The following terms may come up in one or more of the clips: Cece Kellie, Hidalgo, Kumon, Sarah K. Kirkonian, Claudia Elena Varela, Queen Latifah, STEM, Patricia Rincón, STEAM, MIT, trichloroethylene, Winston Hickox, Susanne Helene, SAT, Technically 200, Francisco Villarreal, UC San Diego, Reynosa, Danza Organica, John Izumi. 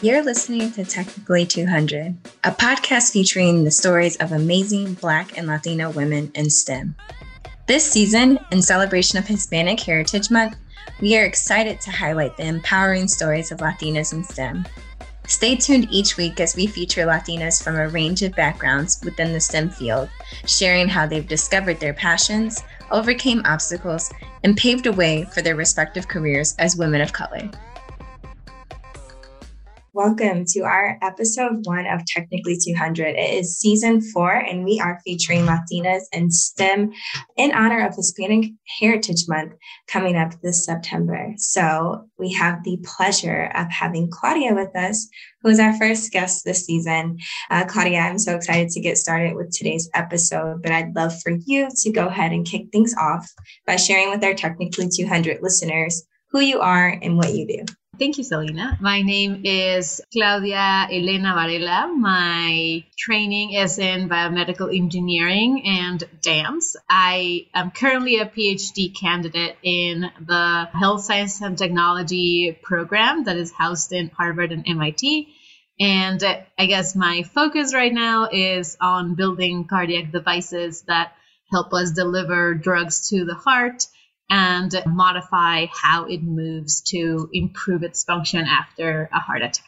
You're listening to Technically 200, a podcast featuring the stories of amazing Black and Latino women in STEM. This season, in celebration of Hispanic Heritage Month, we are excited to highlight the empowering stories of Latinas in STEM. Stay tuned each week as we feature Latinas from a range of backgrounds within the STEM field, sharing how they've discovered their passions, overcame obstacles, and paved a way for their respective careers as women of color. Welcome to our episode 1 of Technically 200. It is season 4, and we are featuring Latinas in STEM in honor of Hispanic Heritage Month coming up this September. So we have the pleasure of having Claudia with us, who is our first guest this season. Claudia, I'm so excited to get started with today's episode, but I'd love for you to go ahead and kick things off by sharing with our Technically 200 listeners who you are and what you do. Thank you, Selena. My name is Claudia Elena Varela. My training is in biomedical engineering and dance. I am currently a PhD candidate in the health science and technology program that is housed in Harvard and MIT. And I guess my focus right now is on building cardiac devices that help us deliver drugs to the heart and modify how it moves to improve its function after a heart attack.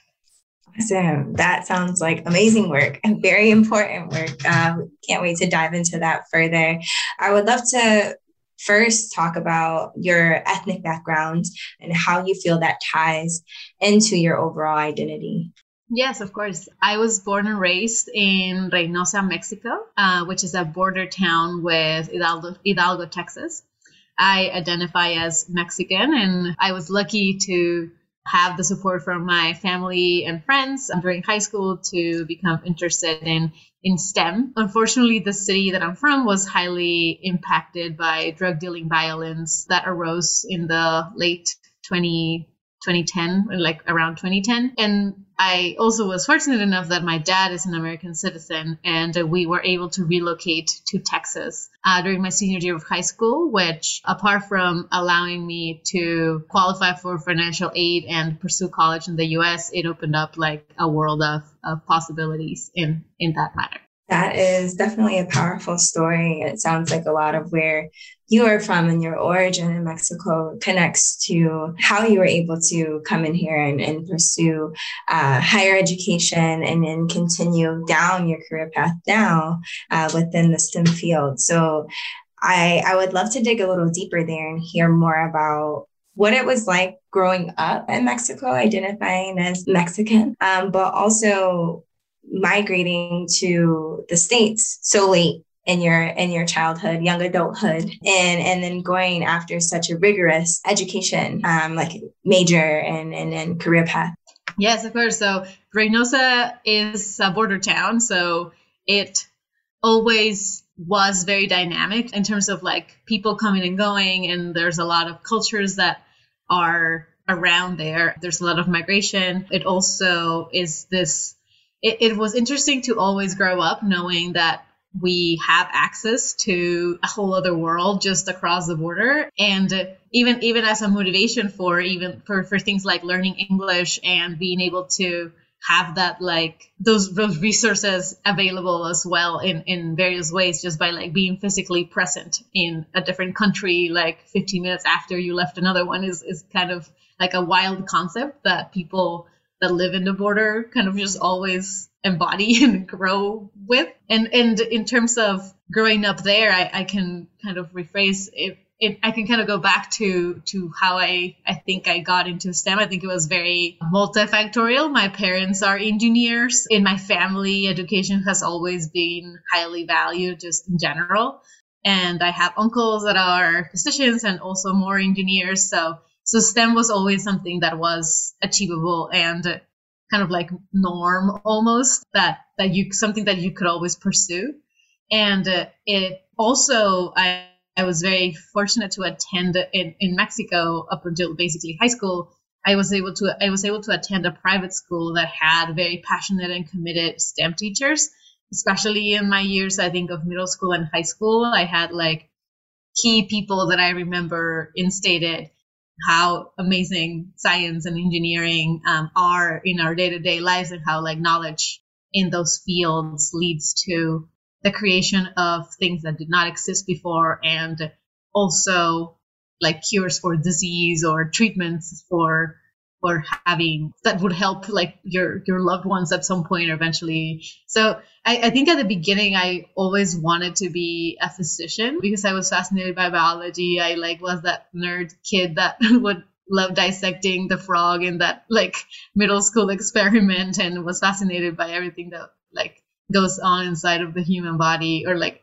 Awesome. That sounds like amazing work and very important work. Can't wait to dive into that further. I would love to first talk about your ethnic background and how you feel that ties into your overall identity. Yes, of course. I was born and raised in Reynosa, Mexico, which is a border town with Hidalgo, Texas. I identify as Mexican, and I was lucky to have the support from my family and friends during high school to become interested in STEM. Unfortunately, the city that I'm from was highly impacted by drug dealing violence that arose in the late 2010, like around 2010. And I also was fortunate enough that my dad is an American citizen, and we were able to relocate to Texas during my senior year of high school, which, apart from allowing me to qualify for financial aid and pursue college in the U.S., it opened up like a world of possibilities in that matter. That is definitely a powerful story. It sounds like a lot of where you are from and your origin in Mexico connects to how you were able to come in here and pursue higher education and then continue down your career path now within the STEM field. So I would love to dig a little deeper there and hear more about what it was like growing up in Mexico, identifying as Mexican, but also migrating to the States so late in your childhood, young adulthood, and then going after such a rigorous education, like major and career path. Yes, of course. So Reynosa is a border town, so it always was very dynamic in terms of like people coming and going, and there's a lot of cultures that are around there. There's a lot of migration. It also is this. It was interesting to always grow up knowing that we have access to a whole other world just across the border. And even as a motivation for things like learning English and being able to have that, like those resources available as well in various ways, just by like being physically present in a different country, like 15 minutes after you left another one is kind of like a wild concept that people that live in the border kind of just always embody and grow with. And in terms of growing up there, I can kind of rephrase it. I can kind of go back to how I think I got into STEM. I think it was very multifactorial. My parents are engineers. In my family, education has always been highly valued just in general. And I have uncles that are physicians and also more engineers. So STEM was always something that was achievable and kind of like norm almost, something that you could always pursue. And it also, I was very fortunate to attend in Mexico up until basically high school. I was able to attend a private school that had very passionate and committed STEM teachers, especially in my years, I think, of middle school and high school. I had like key people that I remember instated how amazing science and engineering are in our day-to-day lives, and how like knowledge in those fields leads to the creation of things that did not exist before, and also like cures for disease or treatments for having that would help like your loved ones at some point or eventually. So I think at the beginning, I always wanted to be a physician because I was fascinated by biology. I like was that nerd kid that would love dissecting the frog in that like middle school experiment, and was fascinated by everything that like goes on inside of the human body, or like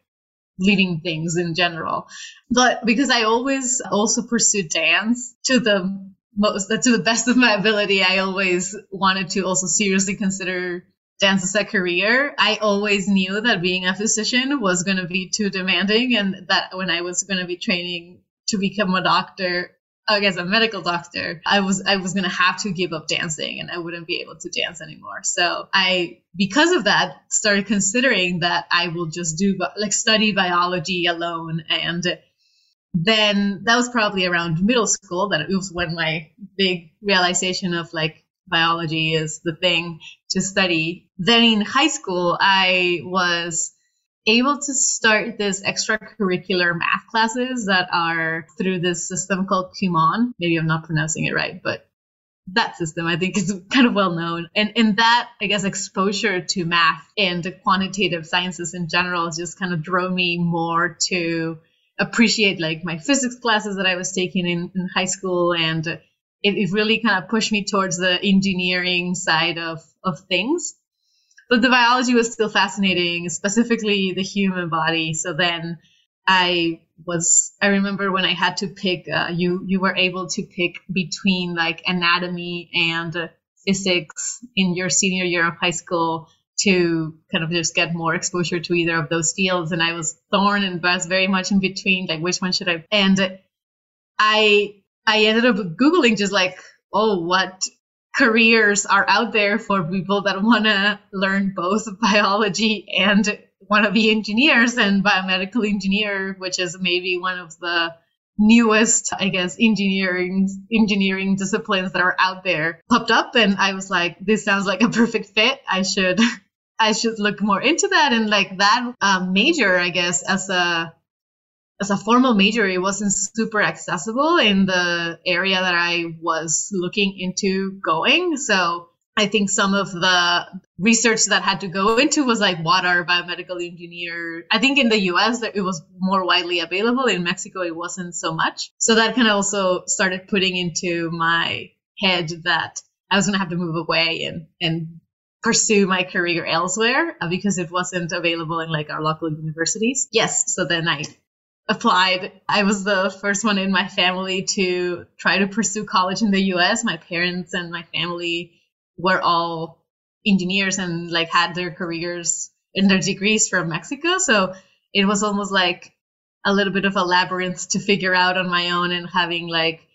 leading things in general. But because I always also pursued dance to the best of my ability, I always wanted to also seriously consider dance as a career. I always knew that being a physician was going to be too demanding, and that when I was going to be training to become a doctor, I guess a medical doctor, I was going to have to give up dancing, and I wouldn't be able to dance anymore. So I, because of that, started considering that I will just do like study biology alone. And then that was probably around middle school that it was when my big realization of like biology is the thing to study. Then in high school, I was able to start this extracurricular math classes that are through this system called Kumon. Maybe I'm not pronouncing it right, but that system I think is kind of well known. And in that, I guess, exposure to math and the quantitative sciences in general just kind of drove me more to appreciate like my physics classes that I was taking in high school. And it really kind of pushed me towards the engineering side of things. But the biology was still fascinating, specifically the human body. So then I remember when I had to pick, you were able to pick between like anatomy and physics in your senior year of high school to kind of just get more exposure to either of those fields. And I was torn and buzzed very much in between, like which one should I? And I ended up Googling just like, oh, what careers are out there for people that want to learn both biology and want to be engineers, and biomedical engineer, which is maybe one of the newest, I guess, engineering disciplines that are out there, popped up. And I was like, this sounds like a perfect fit. I should look more into that. And like that major, I guess, as a formal major, it wasn't super accessible in the area that I was looking into going. So I think some of the research that had to go into was like, what are biomedical engineer? I think in the US, it was more widely available. In Mexico, it wasn't so much. So that kind of also started putting into my head that I was going to have to move away and pursue my career elsewhere because it wasn't available in like our local universities. Yes. So then I applied. I was the first one in my family to try to pursue college in the US. My parents and my family were all engineers and like had their careers and their degrees from Mexico. So it was almost like a little bit of a labyrinth to figure out on my own, and having like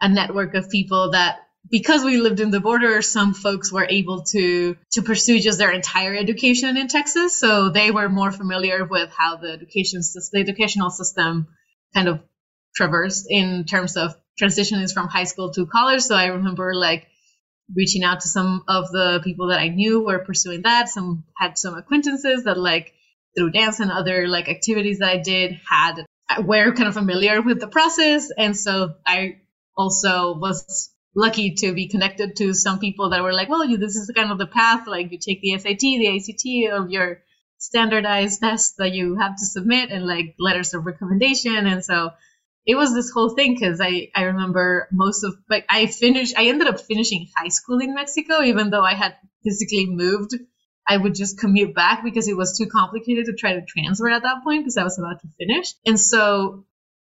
a network of people that, because we lived in the border, some folks were able to pursue just their entire education in Texas. So they were more familiar with how the educational system kind of traversed in terms of transitions from high school to college. So I remember like reaching out to some of the people that I knew were pursuing that. Some had some acquaintances that like through dance and other like activities that I did were kind of familiar with the process. And so I also was lucky to be connected to some people that were like, well, this is kind of the path, like you take the SAT, the ACT, of your standardized test that you have to submit, and like letters of recommendation. And so it was this whole thing, because I remember most of like I ended up finishing high school in Mexico, even though I had physically moved. I would just commute back because it was too complicated to try to transfer at that point, because I was about to finish. And so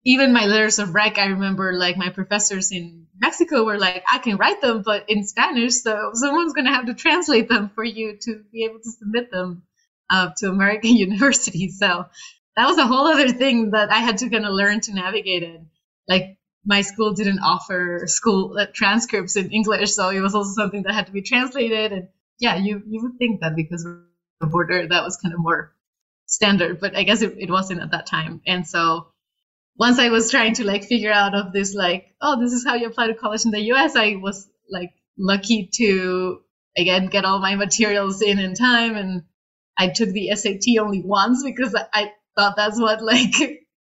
even my letters of rec, I remember like my professors in Mexico were like, I can write them, but in Spanish, so someone's going to have to translate them for you to be able to submit them to American universities. So that was a whole other thing that I had to kind of learn to navigate in. Like my school didn't offer school transcripts in English, so it was also something that had to be translated. And yeah, you would think that because of the border, that was kind of more standard, but I guess it wasn't at that time. And so once I was trying to like figure out of this, like, oh, this is how you apply to college in the US, I was like lucky to, again, get all my materials in time. And I took the SAT only once because I thought that's what like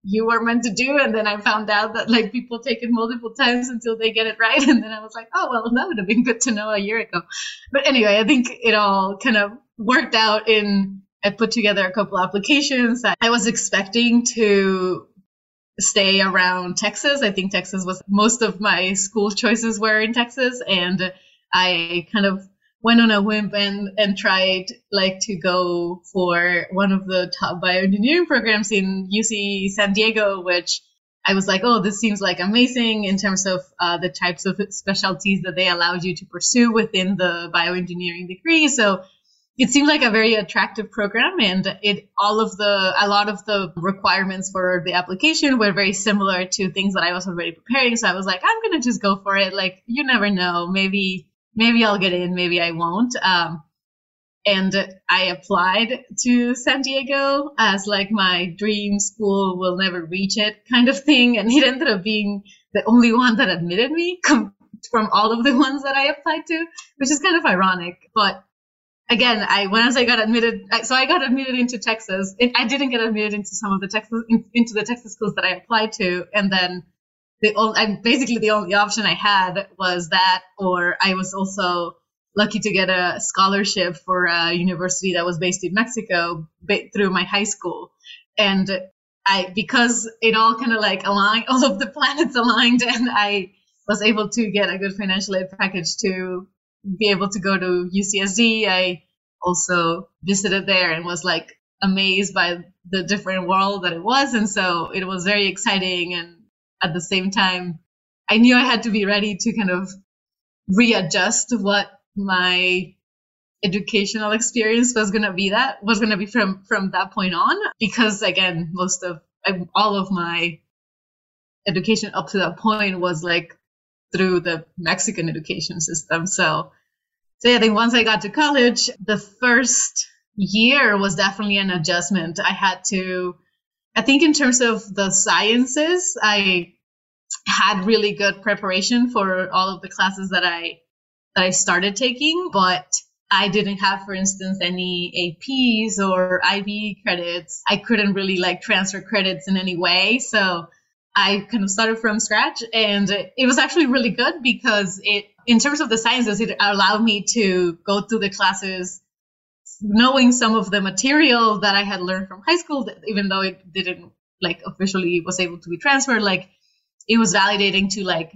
you were meant to do. And then I found out that like people take it multiple times until they get it right. And then I was like, oh, well, that would have been good to know a year ago. But anyway, I think it all kind of worked out in, I put together a couple applications. I was expecting to stay around Texas. I think Texas was, most of my school choices were in Texas. And I kind of went on a whim and tried like to go for one of the top bioengineering programs in UC San Diego, which I was like, oh, this seems like amazing in terms of the types of specialties that they allowed you to pursue within the bioengineering degree. So it seemed like a very attractive program, and a lot of the requirements for the application were very similar to things that I was already preparing. So I was like, I'm going to just go for it. Like, you never know. Maybe I'll get in, maybe I won't. And I applied to San Diego as like my dream school, will never reach it kind of thing. And it ended up being the only one that admitted me from all of the ones that I applied to, which is kind of ironic. But again, I got admitted into Texas. I didn't get admitted into some of the Texas schools that I applied to. And then basically the only option I had was that, or I was also lucky to get a scholarship for a university that was based in Mexico through my high school. And because it all kind of like aligned, all of the planets aligned, and I was able to get a good financial aid package to be able to go to UCSD. I also visited there and was like amazed by the different world that it was. And so it was very exciting, and at the same time, I knew I had to be ready to kind of readjust what my educational experience was going to be. That was going to be from that point on, because again, all of my education up to that point was like through the Mexican education system. So yeah, I think once I got to college, the first year was definitely an adjustment. I think in terms of the sciences, I had really good preparation for all of the classes that I started taking, but I didn't have, for instance, any APs or IB credits. I couldn't really like transfer credits in any way. So I kind of started from scratch, and it was actually really good because in terms of the sciences, it allowed me to go through the classes knowing some of the material that I had learned from high school, even though it didn't like officially was able to be transferred. Like, it was validating to like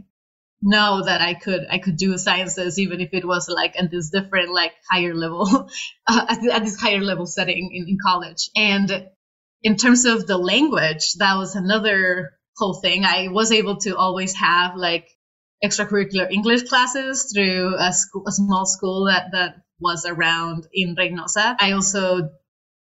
know that I could do sciences, even if it was like at this different, like higher level, at this higher level setting in college. And in terms of the language, that was another whole thing. I was able to always have like extracurricular English classes through a small school that was around in Reynosa. I also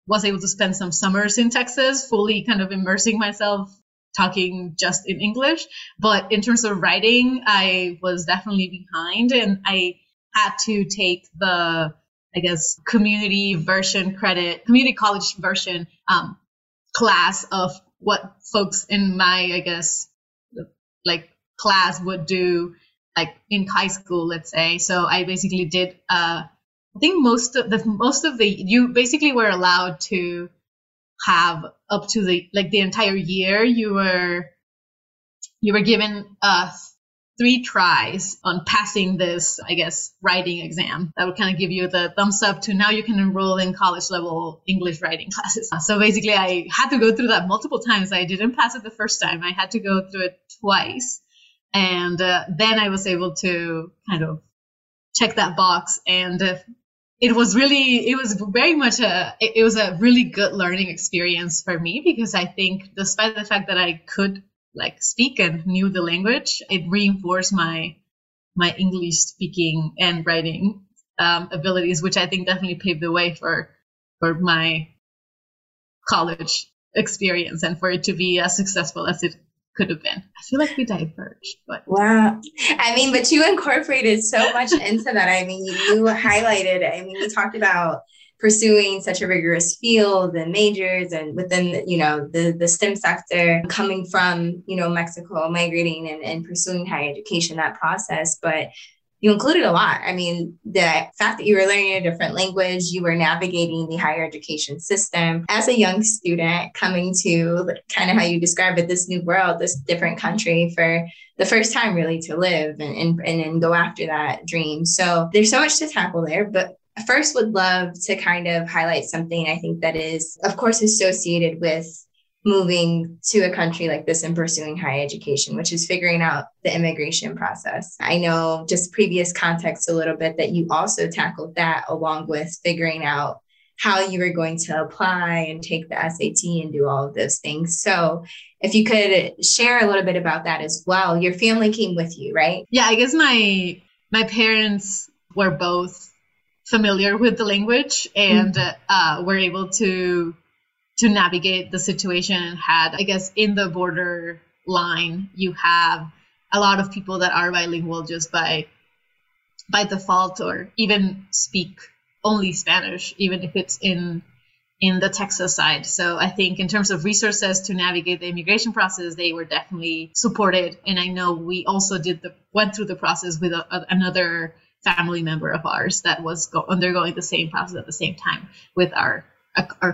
was able to spend some summers in Texas, fully kind of immersing myself, talking just in English. But in terms of writing, I was definitely behind, and I had to take the, I guess, community college version class of what folks in my, I guess, like class would do like in high school, let's say. So I basically did, I think you basically were allowed to have up to the entire year. You were given 3 tries on passing this, I guess, writing exam that would kind of give you the thumbs up to now you can enroll in college level English writing classes. So basically I had to go through that multiple times. I didn't pass it the first time. I had to go through it twice. And then I was able to kind of check that box. And it was a really good learning experience for me, because I think despite the fact that I could like speak and knew the language, it reinforced my English speaking and writing abilities, which I think definitely paved the way for my college experience and for it to be as successful as it could have been. I feel like we diverged, but wow. I mean, but you incorporated so much into that. I mean, you highlighted, I mean, we talked about pursuing such a rigorous field and majors, and within, you know, the STEM sector, coming from, you know, Mexico, migrating and pursuing higher education, that process. But you included a lot. I mean, the fact that you were learning a different language, you were navigating the higher education system as a young student, coming to kind of how you describe it, this new world, this different country for the first time really to live and go after that dream. So there's so much to tackle there, but first would love to kind of highlight something I think that is, of course, associated with moving to a country like this and pursuing higher education, which is figuring out the immigration process. I know just previous context a little bit that you also tackled that along with figuring out how you were going to apply and take the SAT and do all of those things. So if you could share a little bit about that as well. Your family came with you, right? Yeah, I guess my parents were both familiar with the language and were able to navigate the situation, and had, I guess, in the border line, you have a lot of people that are bilingual just by default, or even speak only Spanish, even if it's in the Texas side. So I think in terms of resources to navigate the immigration process, they were definitely supported. And I know we also went through the process with another family member of ours that was undergoing the same process at the same time with our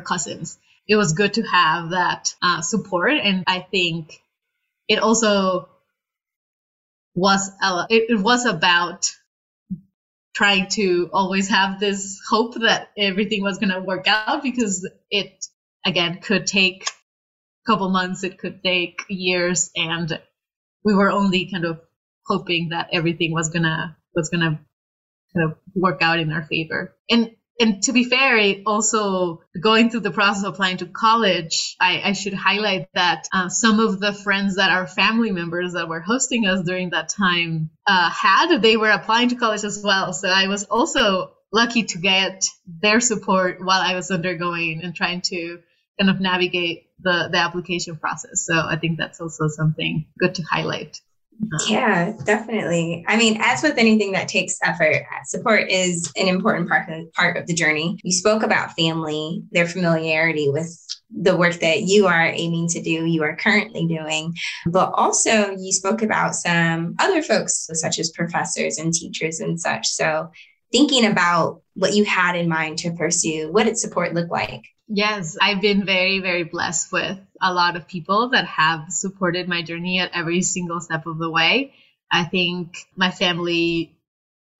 cousins. It was good to have that support, and I think it also was it was about trying to always have this hope that everything was going to work out, because it, again, could take a couple months, it could take years, and we were only kind of hoping that everything was gonna kind of work out in our favor. And to be fair, it also, going through the process of applying to college, I should highlight that some of the friends that our family members that were hosting us during that time they were applying to college as well. So I was also lucky to get their support while I was undergoing and trying to kind of navigate the application process. So I think that's also something good to highlight. Yeah, definitely. I mean, as with anything that takes effort, support is an important part of the journey. You spoke about family, their familiarity with the work that you are aiming to do, you are currently doing, but also you spoke about some other folks, such as professors and teachers and such. So thinking about what you had in mind to pursue, what did support look like? Yes, I've been very, very blessed with a lot of people that have supported my journey at every single step of the way. I think my family,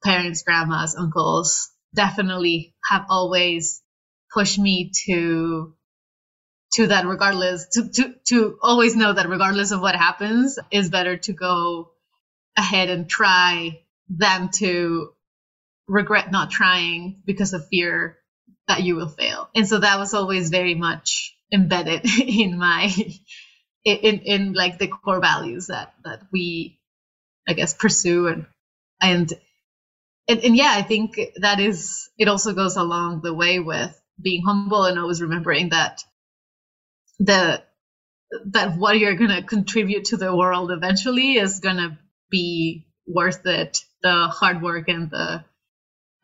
parents, grandmas, uncles, definitely have always pushed me to that regardless, to always know that regardless of what happens, it's better to go ahead and try than to regret not trying because of fear that you will fail. And so that was always very much embedded in my in like the core values that we, I guess, pursue and yeah, I think that is, it also goes along the way with being humble and always remembering that that what you're gonna contribute to the world eventually is gonna be worth it, the hard work and the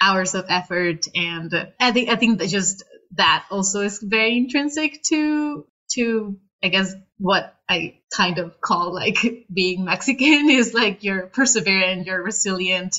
hours of effort. And I think that just that also is very intrinsic to I guess what I kind of call like being Mexican, is like you're perseverant, you're resilient,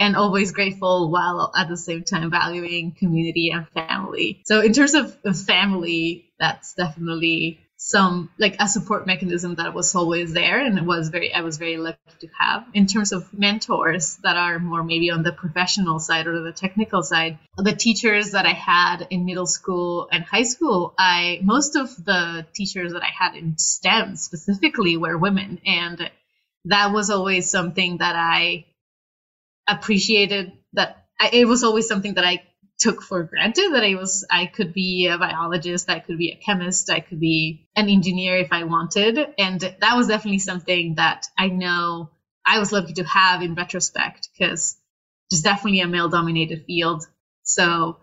and always grateful while at the same time valuing community and family. So in terms of family, that's definitely some like a support mechanism that was always there, and I was very lucky to have. In terms of mentors that are more maybe on the professional side or the technical side, the teachers that I had in middle school and high school, most of the teachers that I had in STEM specifically were women, and that was always something that I appreciated, it was always something that I took for granted, that I could be a biologist, I could be a chemist, I could be an engineer if I wanted. And that was definitely something that I know I was lucky to have in retrospect, because it's definitely a male-dominated field. So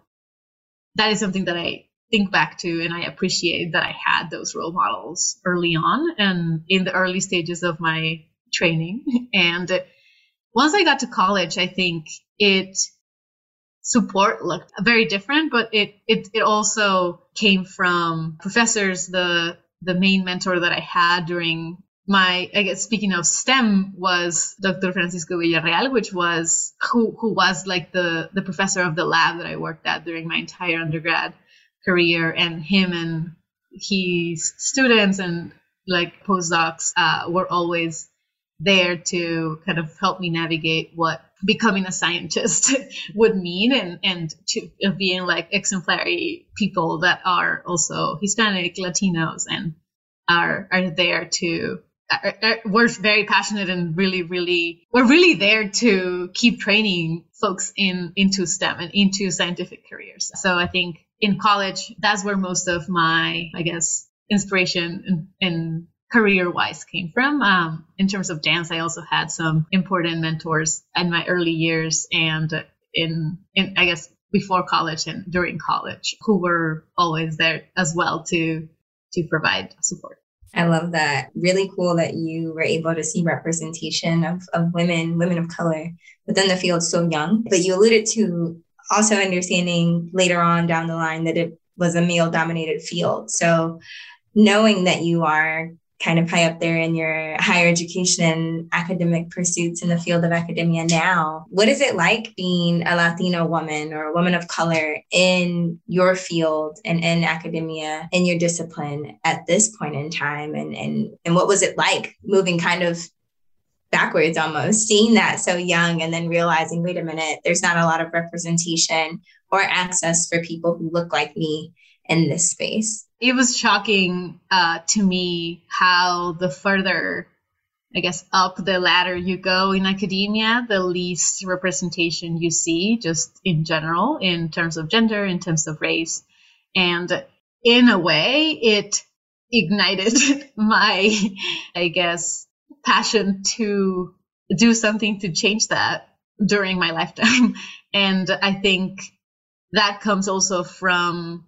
that is something that I think back to, and I appreciate that I had those role models early on and in the early stages of my training. And once I got to college, I think it support looked very different, but it also came from professors. The main mentor that I had during my, I guess, speaking of STEM, was Dr. Francisco Villarreal, who was like the professor of the lab that I worked at during my entire undergrad career, and him and his students and like postdocs were always there to kind of help me navigate what becoming a scientist would mean, and to being like exemplary people that are also Hispanic, Latinos, and are there to, we're very passionate and really there to keep training folks into STEM and into scientific careers. So I think in college, that's where most of my, I guess, inspiration and career-wise came from. In terms of dance, I also had some important mentors in my early years and in I guess before college and during college, who were always there as well to provide support. I love that. Really cool that you were able to see representation of women of color within the field so young. But you alluded to also understanding later on down the line that it was a male-dominated field. So knowing that you are kind of high up there in your higher education, academic pursuits in the field of academia now, what is it like being a Latino woman or a woman of color in your field and in academia, in your discipline at this point in time? And what was it like moving kind of backwards almost, seeing that so young and then realizing, wait a minute, there's not a lot of representation or access for people who look like me in this space? It was shocking to me how the further, I guess, up the ladder you go in academia, the least representation you see just in general, in terms of gender, in terms of race. And in a way, it ignited my, I guess, passion to do something to change that during my lifetime. And I think that comes also from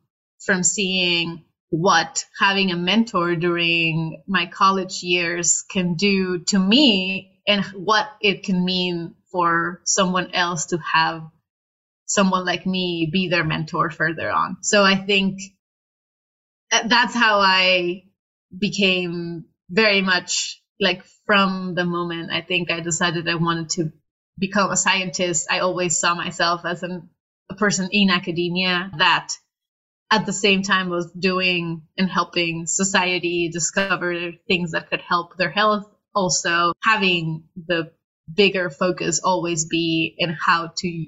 seeing what having a mentor during my college years can do to me and what it can mean for someone else to have someone like me be their mentor further on. So I think that's how I became very much like, from the moment I think I decided I wanted to become a scientist, I always saw myself as a person in academia that at the same time was doing and helping society discover things that could help their health. Also having the bigger focus always be in how to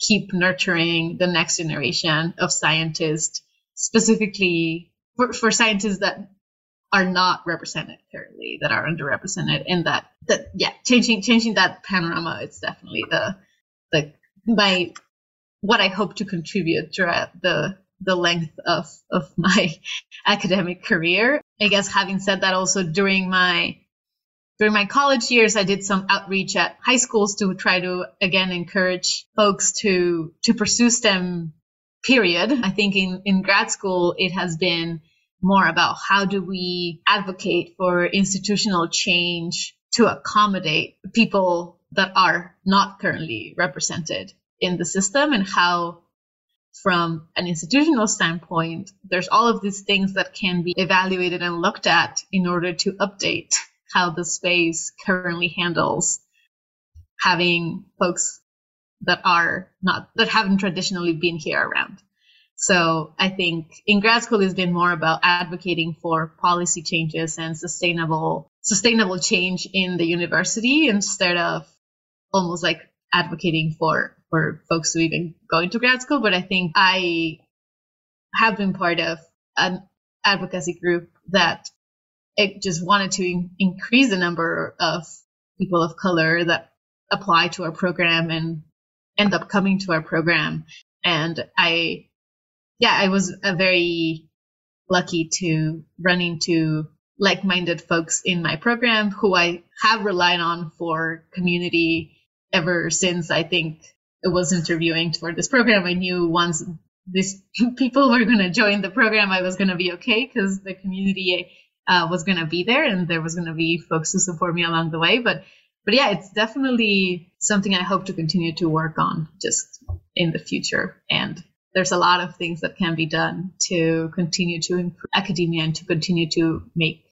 keep nurturing the next generation of scientists, specifically for scientists that are not represented currently, that are underrepresented, and changing that panorama is definitely what I hope to contribute throughout the length of my academic career. I guess having said that, also during my college years, I did some outreach at high schools to try to, again, encourage folks to pursue STEM, period. I think in grad school, it has been more about how do we advocate for institutional change to accommodate people that are not currently represented in the system, and how from an institutional standpoint, there's all of these things that can be evaluated and looked at in order to update how the space currently handles having folks that haven't traditionally been here around. So I think in grad school, it's been more about advocating for policy changes and sustainable change in the university, instead of almost like advocating for folks who even go into grad school. But I think I have been part of an advocacy group that it just wanted to increase the number of people of color that apply to our program and end up coming to our program. And I was very lucky to run into like-minded folks in my program who I have relied on for community ever since I think I was interviewing for this program. I knew once these people were going to join the program, I was going to be okay because the community was going to be there and there was going to be folks who support me along the way. But yeah, it's definitely something I hope to continue to work on, just in the future. And there's a lot of things that can be done to continue to improve academia and to continue to make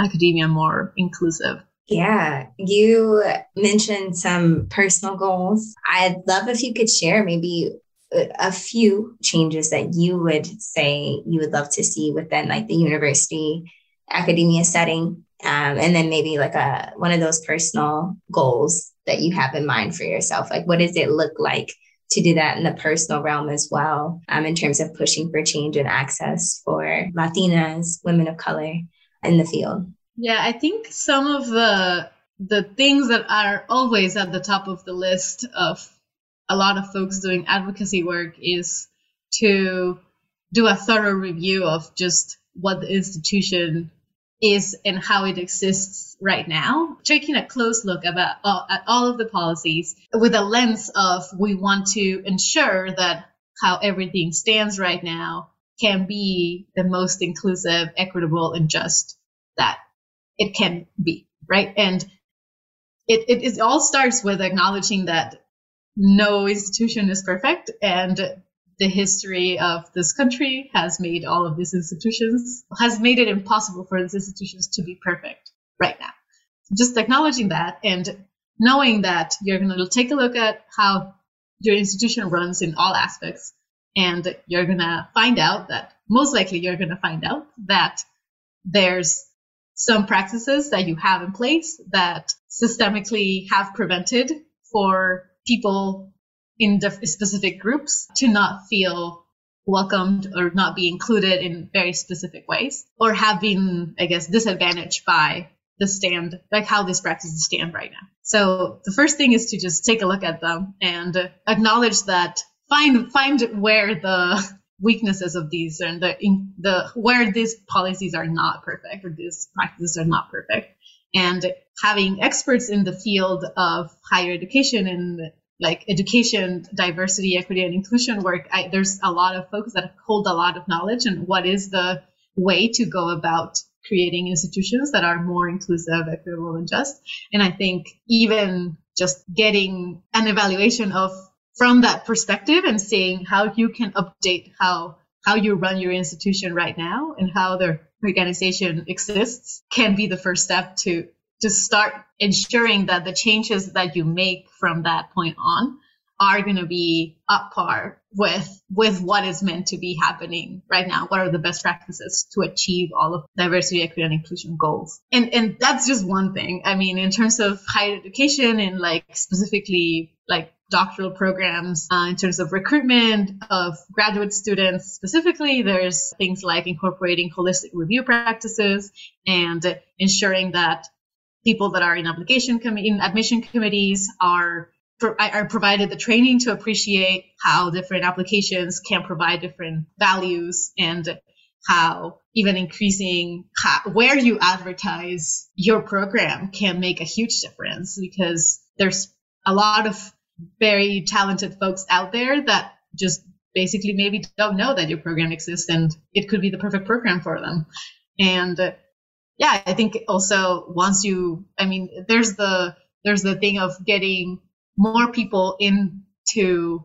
academia more inclusive. Yeah, you mentioned some personal goals. I'd love if you could share maybe a few changes that you would say you would love to see within like the university academia setting. And then maybe like one of those personal goals that you have in mind for yourself. Like, what does it look like to do that in the personal realm as well, in terms of pushing for change and access for Latinas, women of color in the field? Yeah, I think some of the things that are always at the top of the list of a lot of folks doing advocacy work is to do a thorough review of just what the institution is and how it exists right now, taking a close look at all of the policies with a lens of we want to ensure that how everything stands right now can be the most inclusive, equitable, and just that it can be, right? And it all starts with acknowledging that no institution is perfect, and the history of this country has made it impossible for these institutions to be perfect right now. Just acknowledging that and knowing that you're going to take a look at how your institution runs in all aspects, and you're going to find out that there's some practices that you have in place that systemically have prevented for people in the specific groups to not feel welcomed or not be included in very specific ways, or have been, I guess, disadvantaged by how these practices stand right now. So the first thing is to just take a look at them and acknowledge that, find where the weaknesses of these and where these policies are not perfect or these practices are not perfect. And having experts in the field of higher education and like education, diversity, equity, and inclusion work, there's a lot of folks that hold a lot of knowledge and what is the way to go about creating institutions that are more inclusive, equitable, and just. And I think even just getting an evaluation from that perspective and seeing how you can update how you run your institution right now and how the organization exists can be the first step to start ensuring that the changes that you make from that point on are going to be up par with what is meant to be happening right now. What are the best practices to achieve all of diversity, equity, and inclusion goals? And that's just one thing. I mean, in terms of higher education and like specifically like doctoral programs, in terms of recruitment of graduate students specifically, there's things like incorporating holistic review practices and ensuring that people that are in admission committees are provided the training to appreciate how different applications can provide different values, and how even increasing where you advertise your program can make a huge difference, because there's a lot of very talented folks out there that just basically maybe don't know that your program exists and it could be the perfect program for them. And yeah, I think also there's the thing of getting more people into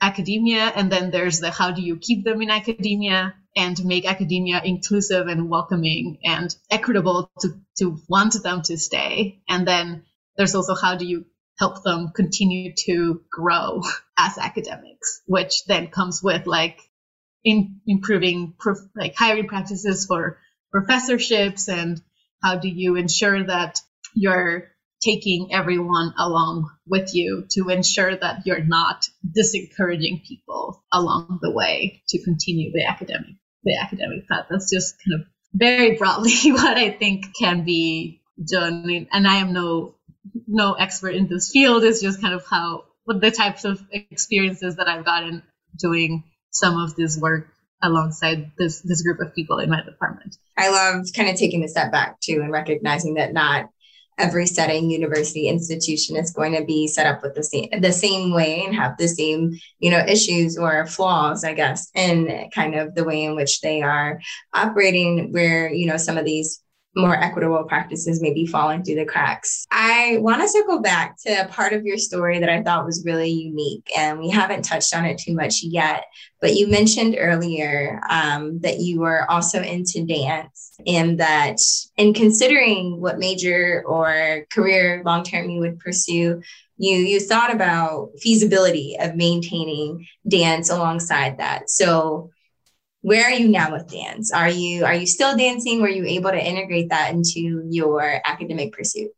academia, and then there's the how do you keep them in academia and make academia inclusive and welcoming and equitable to want them to stay. And then there's also how do you help them continue to grow as academics, which then comes with like improving like hiring practices for professorships, and how do you ensure that you're taking everyone along with you to ensure that you're not disencouraging people along the way to continue the academic path. That's just kind of very broadly what I think can be done, and I am no expert in this field. It's just kind of the types of experiences that I've gotten doing some of this work alongside this group of people in my department. I love kind of taking a step back too and recognizing that not every setting, university, institution is going to be set up with the same way and have the same, issues or flaws, I guess, in kind of the way in which they are operating, where, some of these more equitable practices maybe falling through the cracks. I want to circle back to a part of your story that I thought was really unique, and we haven't touched on it too much yet, but you mentioned earlier that you were also into dance, and that in considering what major or career long-term you would pursue, you thought about feasibility of maintaining dance alongside that. So where are you now with dance? Are you still dancing? Were you able to integrate that into your academic pursuit?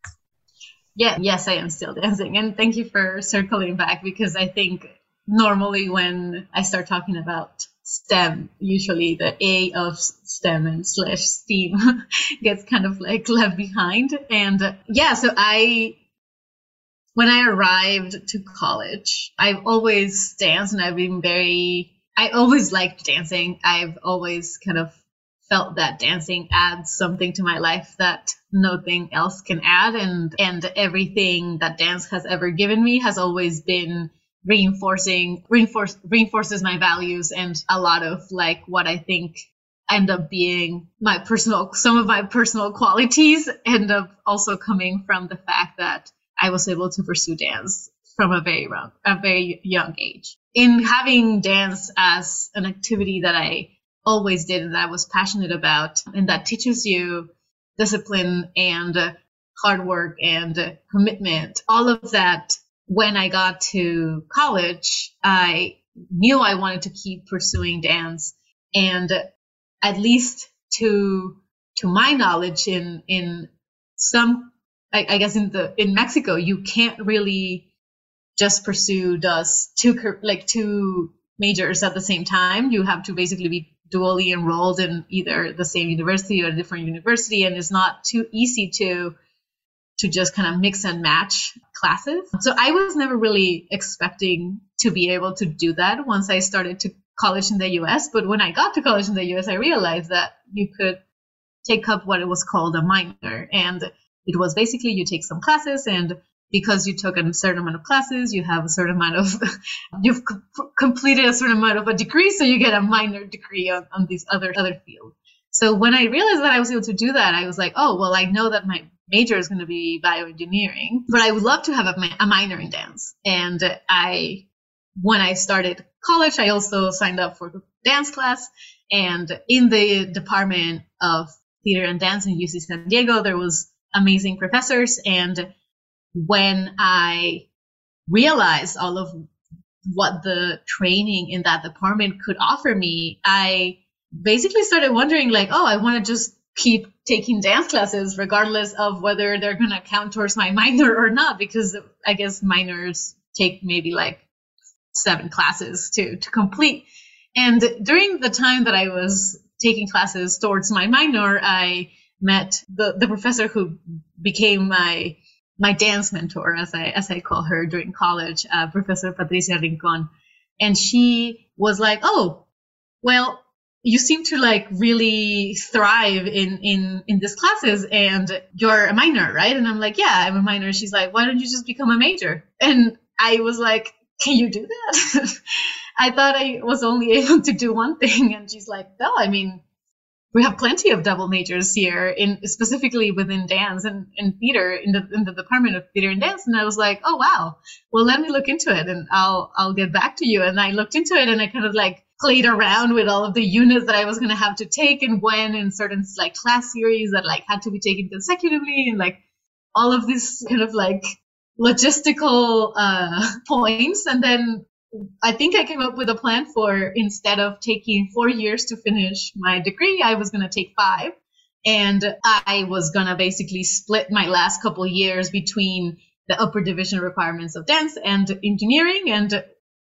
Yes, I am still dancing. And thank you for circling back, because I think normally when I start talking about STEM, usually the A of STEM and slash STEAM gets kind of like left behind. And when I arrived to college, I've always danced, and I always liked dancing. I've always kind of felt that dancing adds something to my life that nothing else can add. And everything that dance has ever given me has always been reinforces my values and a lot of like what I think end up being some of my personal qualities end up also coming from the fact that I was able to pursue dance from a very young age. In having dance as an activity that I always did and that I was passionate about, and that teaches you discipline and hard work and commitment, all of that, when I got to college, I knew I wanted to keep pursuing dance. And at least to my knowledge, in some, I guess in Mexico, you can't really just pursue two majors at the same time. You have to basically be dually enrolled in either the same university or a different university, and it's not too easy to just kind of mix and match classes. So I was never really expecting to be able to do that once I started to college in the US. But when I got to college in the US, I realized that you could take up what it was called a minor, and it was basically you take some classes, and because you took a certain amount of classes, you have a certain amount of, you've completed a certain amount of a degree, so you get a minor degree on this other field. So when I realized that I was able to do that, I was like, oh, well, I know that my major is going to be bioengineering, but I would love to have a minor in dance. And when I started college, I also signed up for dance class. And in the Department of Theater and Dance in UC San Diego, there was amazing professors. And when I realized all of what the training in that department could offer me, I basically started wondering like, oh, I want to just keep taking dance classes regardless of whether they're going to count towards my minor or not, because I guess minors take maybe like 7 classes to complete. And during the time that I was taking classes towards my minor, I met the professor who became my dance mentor, as I call her, during college, Professor Patricia Rincón. And she was like, oh, well, you seem to like really thrive in these classes, and you're a minor, right? And I'm like, yeah, I'm a minor. She's like, why don't you just become a major? And I was like, can you do that? I thought I was only able to do one thing. And she's like, no, I mean, we have plenty of double majors here, specifically within dance and theater in the Department of Theater and Dance. And I was like, oh wow, well, let me look into it and I'll get back to you. And I looked into it and I kind of like played around with all of the units that I was going to have to take and when, and certain like class series that like had to be taken consecutively, and like all of these kind of like logistical points. And then I think I came up with a plan for, instead of taking 4 years to finish my degree, I was going to take 5. And I was going to basically split my last couple years between the upper division requirements of dance and engineering. And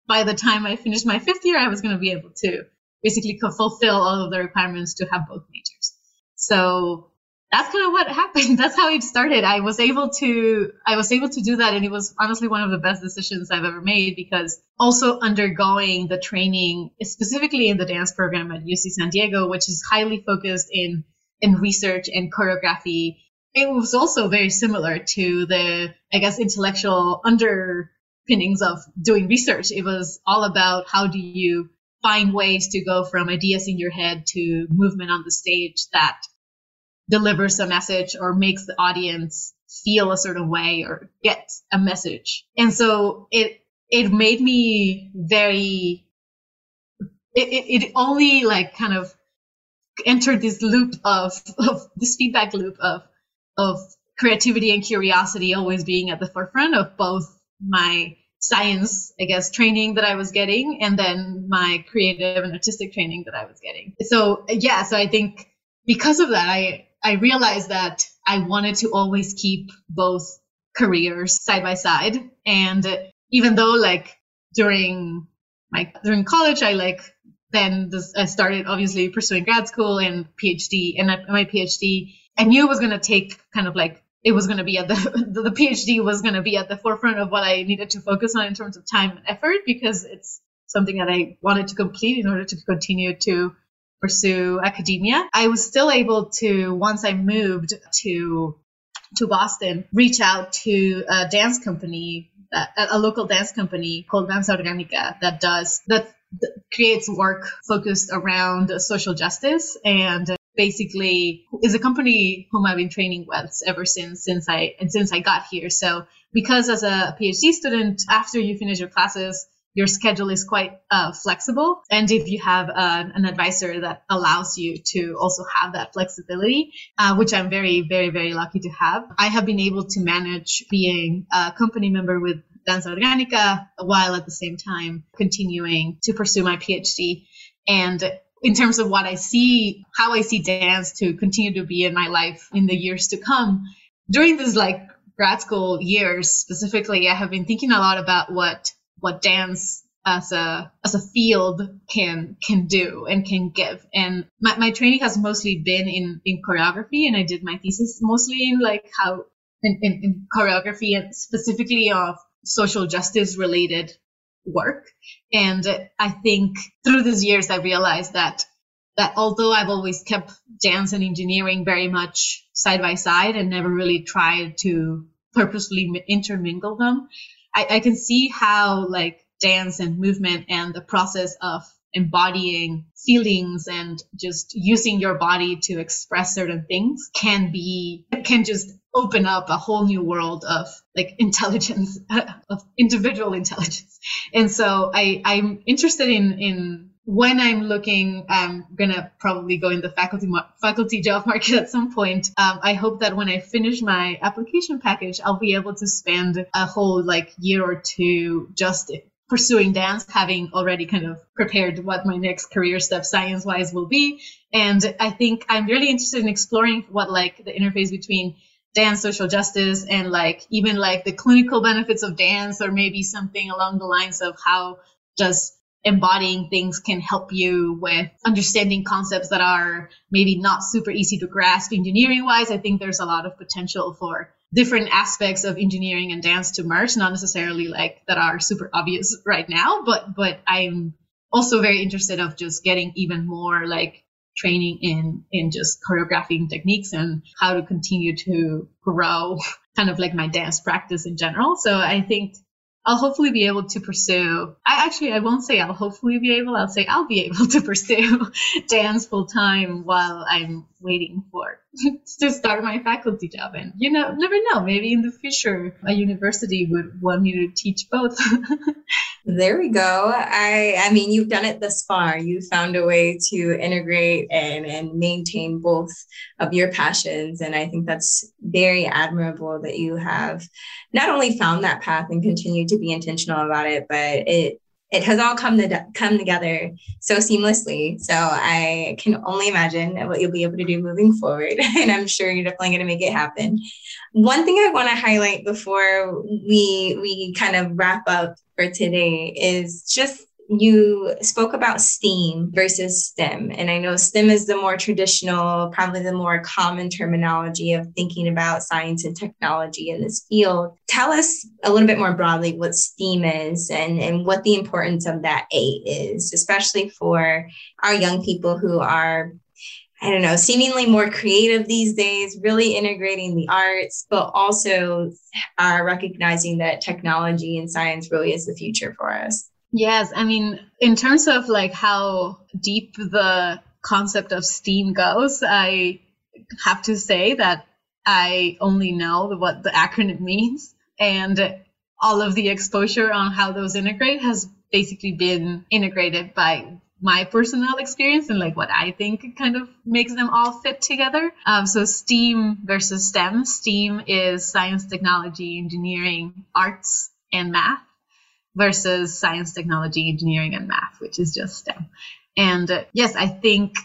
by the time I finished my 5th year, I was going to be able to basically fulfill all of the requirements to have both majors. So that's kind of what happened. That's how it started. I was able to do that, and it was honestly one of the best decisions I've ever made, because also undergoing the training, specifically in the dance program at UC San Diego, which is highly focused in research and choreography, it was also very similar to the, I guess, intellectual underpinnings of doing research. It was all about how do you find ways to go from ideas in your head to movement on the stage that delivers a message or makes the audience feel a certain way or get a message. And so it made me very, it only like kind of entered this loop of this feedback loop of creativity and curiosity always being at the forefront of both my science, I guess, training that I was getting, and then my creative and artistic training that I was getting. So yeah, so I think because of that, I realized that I wanted to always keep both careers side by side. And even though like during college, I started obviously pursuing grad school and PhD, and my PhD, I knew it was going to take kind of like, it was going to be at the PhD was going to be at the forefront of what I needed to focus on in terms of time and effort, because it's something that I wanted to complete in order to continue to pursue academia. I was still able to, once I moved to Boston, reach out to a dance company, a local dance company called Danza Organica that creates work focused around social justice, and basically is a company whom I've been training with ever since I got here. So because as a PhD student, after you finish your classes, your schedule is quite flexible. And if you have an advisor that allows you to also have that flexibility, which I'm very, very, very lucky to have, I have been able to manage being a company member with Danza Organica while at the same time continuing to pursue my PhD. And in terms of what I see, how I see dance to continue to be in my life in the years to come, during this like grad school years specifically, I have been thinking a lot about what dance as a field can do and can give. And my training has mostly been in choreography, and I did my thesis mostly in like how in choreography, and specifically of social justice related work. And I think through these years, I realized that although I've always kept dance and engineering very much side by side and never really tried to purposefully intermingle them, I can see how like dance and movement and the process of embodying feelings and just using your body to express certain things can just open up a whole new world of like intelligence, of individual intelligence. And so I'm interested in when I'm looking, I'm going to probably go in the faculty job market at some point. I hope that when I finish my application package, I'll be able to spend a whole like year or two just pursuing dance, having already kind of prepared what my next career step science-wise will be. And I think I'm really interested in exploring what like the interface between dance, social justice, and like even like the clinical benefits of dance, or maybe something along the lines of how does embodying things can help you with understanding concepts that are maybe not super easy to grasp engineering wise. I think there's a lot of potential for different aspects of engineering and dance to merge, not necessarily like that are super obvious right now, but I'm also very interested of just getting even more like training in just choreographing techniques and how to continue to grow kind of like my dance practice in general. So I think I'll hopefully be able to pursue, I'll say I'll be able to pursue dance full time while I'm waiting for to start my faculty job. And, you know, never know, maybe in the future, a university would want me to teach both. There we go. I mean, you've done it this far. You found a way to integrate and maintain both of your passions. And I think that's very admirable that you have not only found that path and continued to be intentional about it, but it has all come together so seamlessly. So I can only imagine what you'll be able to do moving forward. And I'm sure you're definitely going to make it happen. One thing I want to highlight before we kind of wrap up for today is just you spoke about STEAM versus STEM. And I know STEM is the more traditional, probably the more common terminology of thinking about science and technology in this field. Tell us a little bit more broadly what STEAM is and what the importance of that A is, especially for our young people who are, I don't know, seemingly more creative these days, really integrating the arts, but also are recognizing that technology and science really is the future for us. Yes, I mean, in terms of like how deep the concept of STEAM goes, I have to say that I only know what the acronym means, and all of the exposure on how those integrate has basically been integrated by my personal experience and like what I think kind of makes them all fit together. So STEAM versus STEM. STEAM is science, technology, engineering, arts, and math, versus science, technology, engineering, and math, which is just STEM. And yes, I think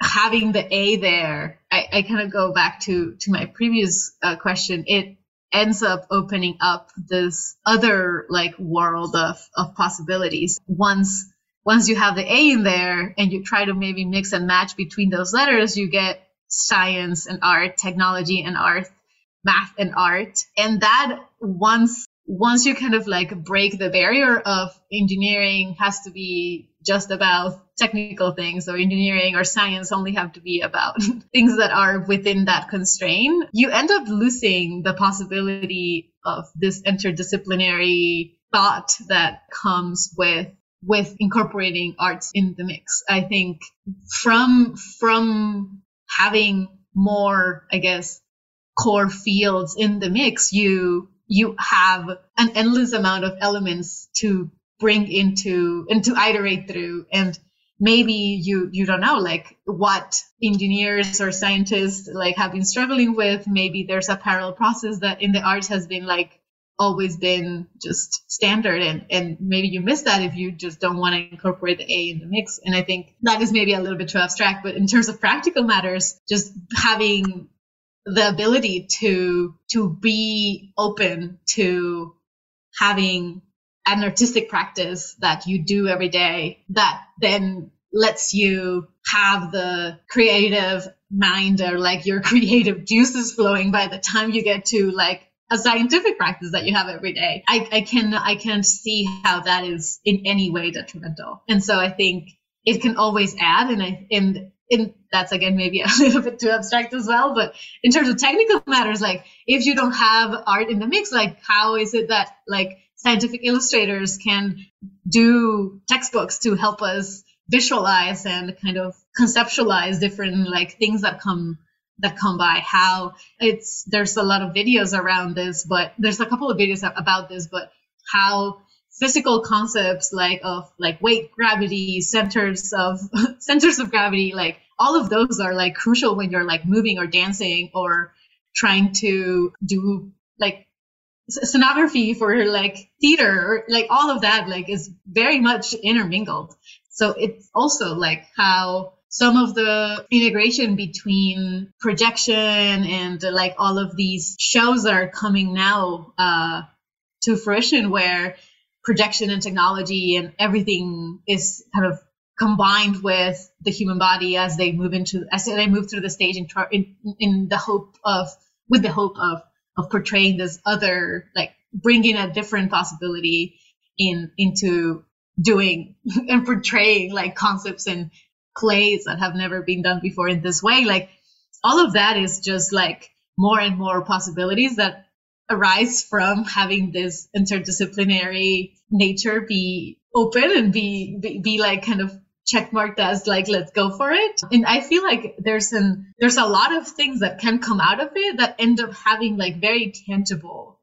having the A there, I kind of go back to my previous question. It ends up opening up this other like world of possibilities. Once you have the A in there and you try to maybe mix and match between those letters, you get science and art, technology and art, math and art. And that once you kind of like break the barrier of engineering has to be just about technical things, or engineering or science only have to be about things that are within that constraint, you end up losing the possibility of this interdisciplinary thought that comes with incorporating arts in the mix. I think from having more, I guess, core fields in the mix, you have an endless amount of elements to bring into and to iterate through. And maybe you don't know like what engineers or scientists like have been struggling with. Maybe there's a parallel process that in the arts has been like always been just standard, and maybe you miss that if you just don't want to incorporate the A in the mix. And I think that is maybe a little bit too abstract, but in terms of practical matters, just having the ability to be open to having an artistic practice that you do every day that then lets you have the creative mind or like your creative juices flowing by the time you get to like a scientific practice that you have every day. I can't see how that is in any way detrimental. And so I think it can always add, and that's again maybe a little bit too abstract as well. But in terms of technical matters, like if you don't have art in the mix, like how is it that like scientific illustrators can do textbooks to help us visualize and kind of conceptualize different like things that come by? How it's, there's a lot of videos around this, but there's a couple of videos about this, but how physical concepts like of like weight, gravity, centers of gravity, like all of those are like crucial when you're like moving or dancing or trying to do like scenography for like theater, like all of that like is very much intermingled. So it's also like how some of the integration between projection and like all of these shows are coming now to fruition, where projection and technology and everything is kind of combined with the human body as they move through the stage in the hope of, with the hope of portraying this other, like bringing a different possibility into doing and portraying like concepts and plays that have never been done before in this way. Like all of that is just like more and more possibilities that arise from having this interdisciplinary nature be open and be like kind of checkmarked as like, let's go for it. And I feel like there's a lot of things that can come out of it that end up having like very tangible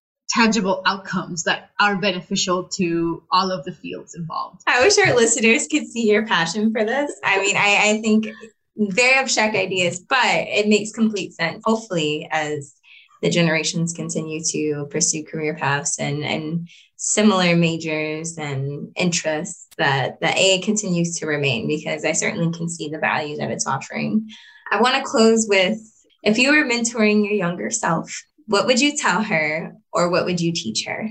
outcomes that are beneficial to all of the fields involved. I wish our listeners could see your passion for this. I mean, I think very abstract ideas, but it makes complete sense. Hopefully, as the generations continue to pursue career paths and similar majors and interests, that the A continues to remain, because I certainly can see the value that it's offering. I want to close with, if you were mentoring your younger self, what would you tell her, or what would you teach her?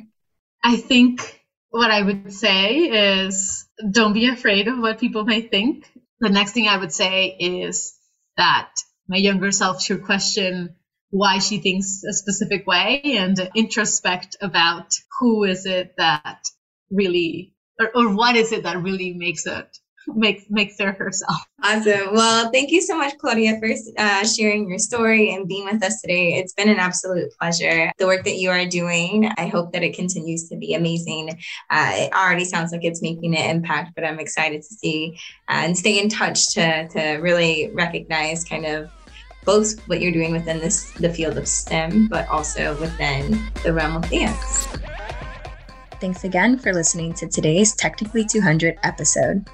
I think what I would say is, don't be afraid of what people may think. The next thing I would say is that my younger self should question why she thinks a specific way and introspect about who is it that really, or what is it that really makes her herself. Awesome. Well, thank you so much, Claudia, for sharing your story and being with us today. It's been an absolute pleasure. The work that you are doing, I hope that it continues to be amazing. It already sounds like it's making an impact, but I'm excited to see and stay in touch to really recognize kind of both what you're doing within the field of STEM, but also within the realm of dance. Thanks again for listening to today's Technically 200 episode.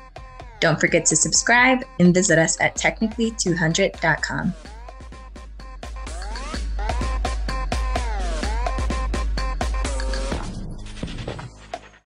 Don't forget to subscribe and visit us at technically200.com.